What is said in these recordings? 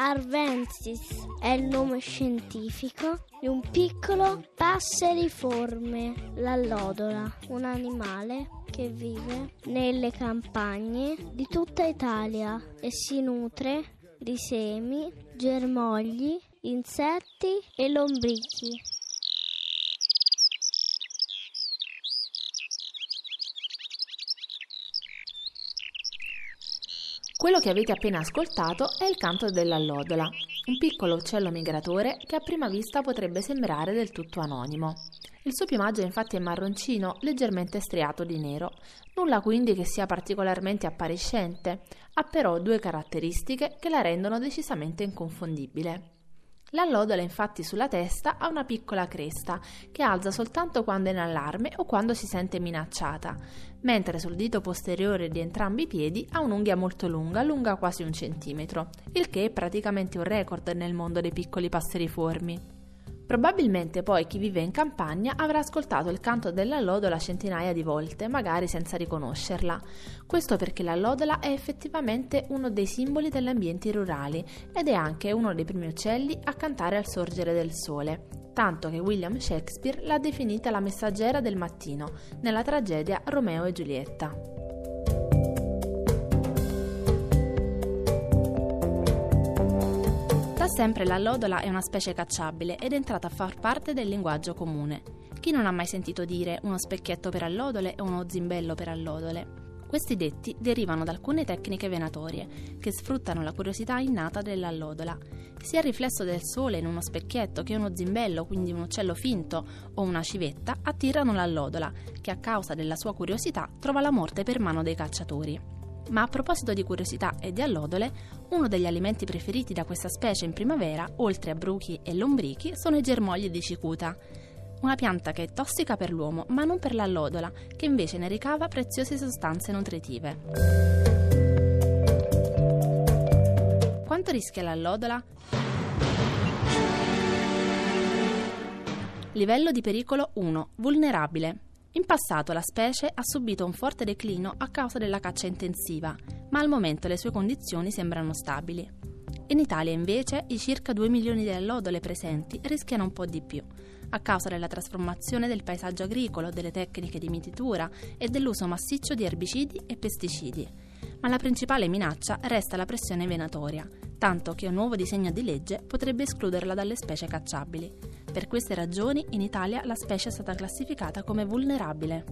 Arvensis è il nome scientifico di un piccolo passeriforme, l'allodola, un animale che vive nelle campagne di tutta Italia e si nutre di semi, germogli, insetti e lombrichi. Quello che avete appena ascoltato è il canto dell'allodola, un piccolo uccello migratore che a prima vista potrebbe sembrare del tutto anonimo. Il suo piumaggio infatti è marroncino, leggermente striato di nero, nulla quindi che sia particolarmente appariscente, ha però due caratteristiche che la rendono decisamente inconfondibile. L'allodola infatti sulla testa ha una piccola cresta che alza soltanto quando è in allarme o quando si sente minacciata, mentre sul dito posteriore di entrambi i piedi ha un'unghia molto lunga quasi 1 centimetro, il che è praticamente un record nel mondo dei piccoli passeriformi. Probabilmente poi chi vive in campagna avrà ascoltato il canto dell'allodola centinaia di volte, magari senza riconoscerla. Questo perché l'allodola è effettivamente uno dei simboli degli ambienti rurali ed è anche uno dei primi uccelli a cantare al sorgere del sole, tanto che William Shakespeare l'ha definita la messaggera del mattino nella tragedia Romeo e Giulietta. Sempre l'allodola è una specie cacciabile ed è entrata a far parte del linguaggio comune. Chi non ha mai sentito dire uno specchietto per allodole e uno zimbello per allodole? Questi detti derivano da alcune tecniche venatorie che sfruttano la curiosità innata dell'allodola. Sia il riflesso del sole in uno specchietto che uno zimbello, quindi un uccello finto, o una civetta attirano l'allodola, che a causa della sua curiosità trova la morte per mano dei cacciatori. Ma a proposito di curiosità e di allodole, uno degli alimenti preferiti da questa specie in primavera, oltre a bruchi e lombrichi, sono i germogli di cicuta, una pianta che è tossica per l'uomo ma non per l'allodola, che invece ne ricava preziose sostanze nutritive. Quanto rischia l'allodola? Livello di pericolo 1. Vulnerabile. In passato la specie ha subito un forte declino a causa della caccia intensiva, ma al momento le sue condizioni sembrano stabili. In Italia invece i circa 2 milioni di allodole presenti rischiano un po' di più, a causa della trasformazione del paesaggio agricolo, delle tecniche di mietitura e dell'uso massiccio di erbicidi e pesticidi. Ma la principale minaccia resta la pressione venatoria, tanto che un nuovo disegno di legge potrebbe escluderla dalle specie cacciabili. Per queste ragioni, in Italia la specie è stata classificata come vulnerabile.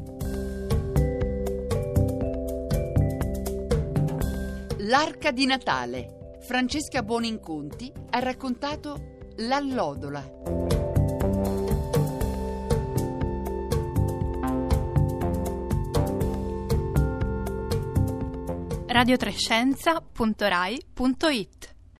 L'Arca di Natale. Francesca Buoninconti ha raccontato l'allodola. Radio3scienza.rai.it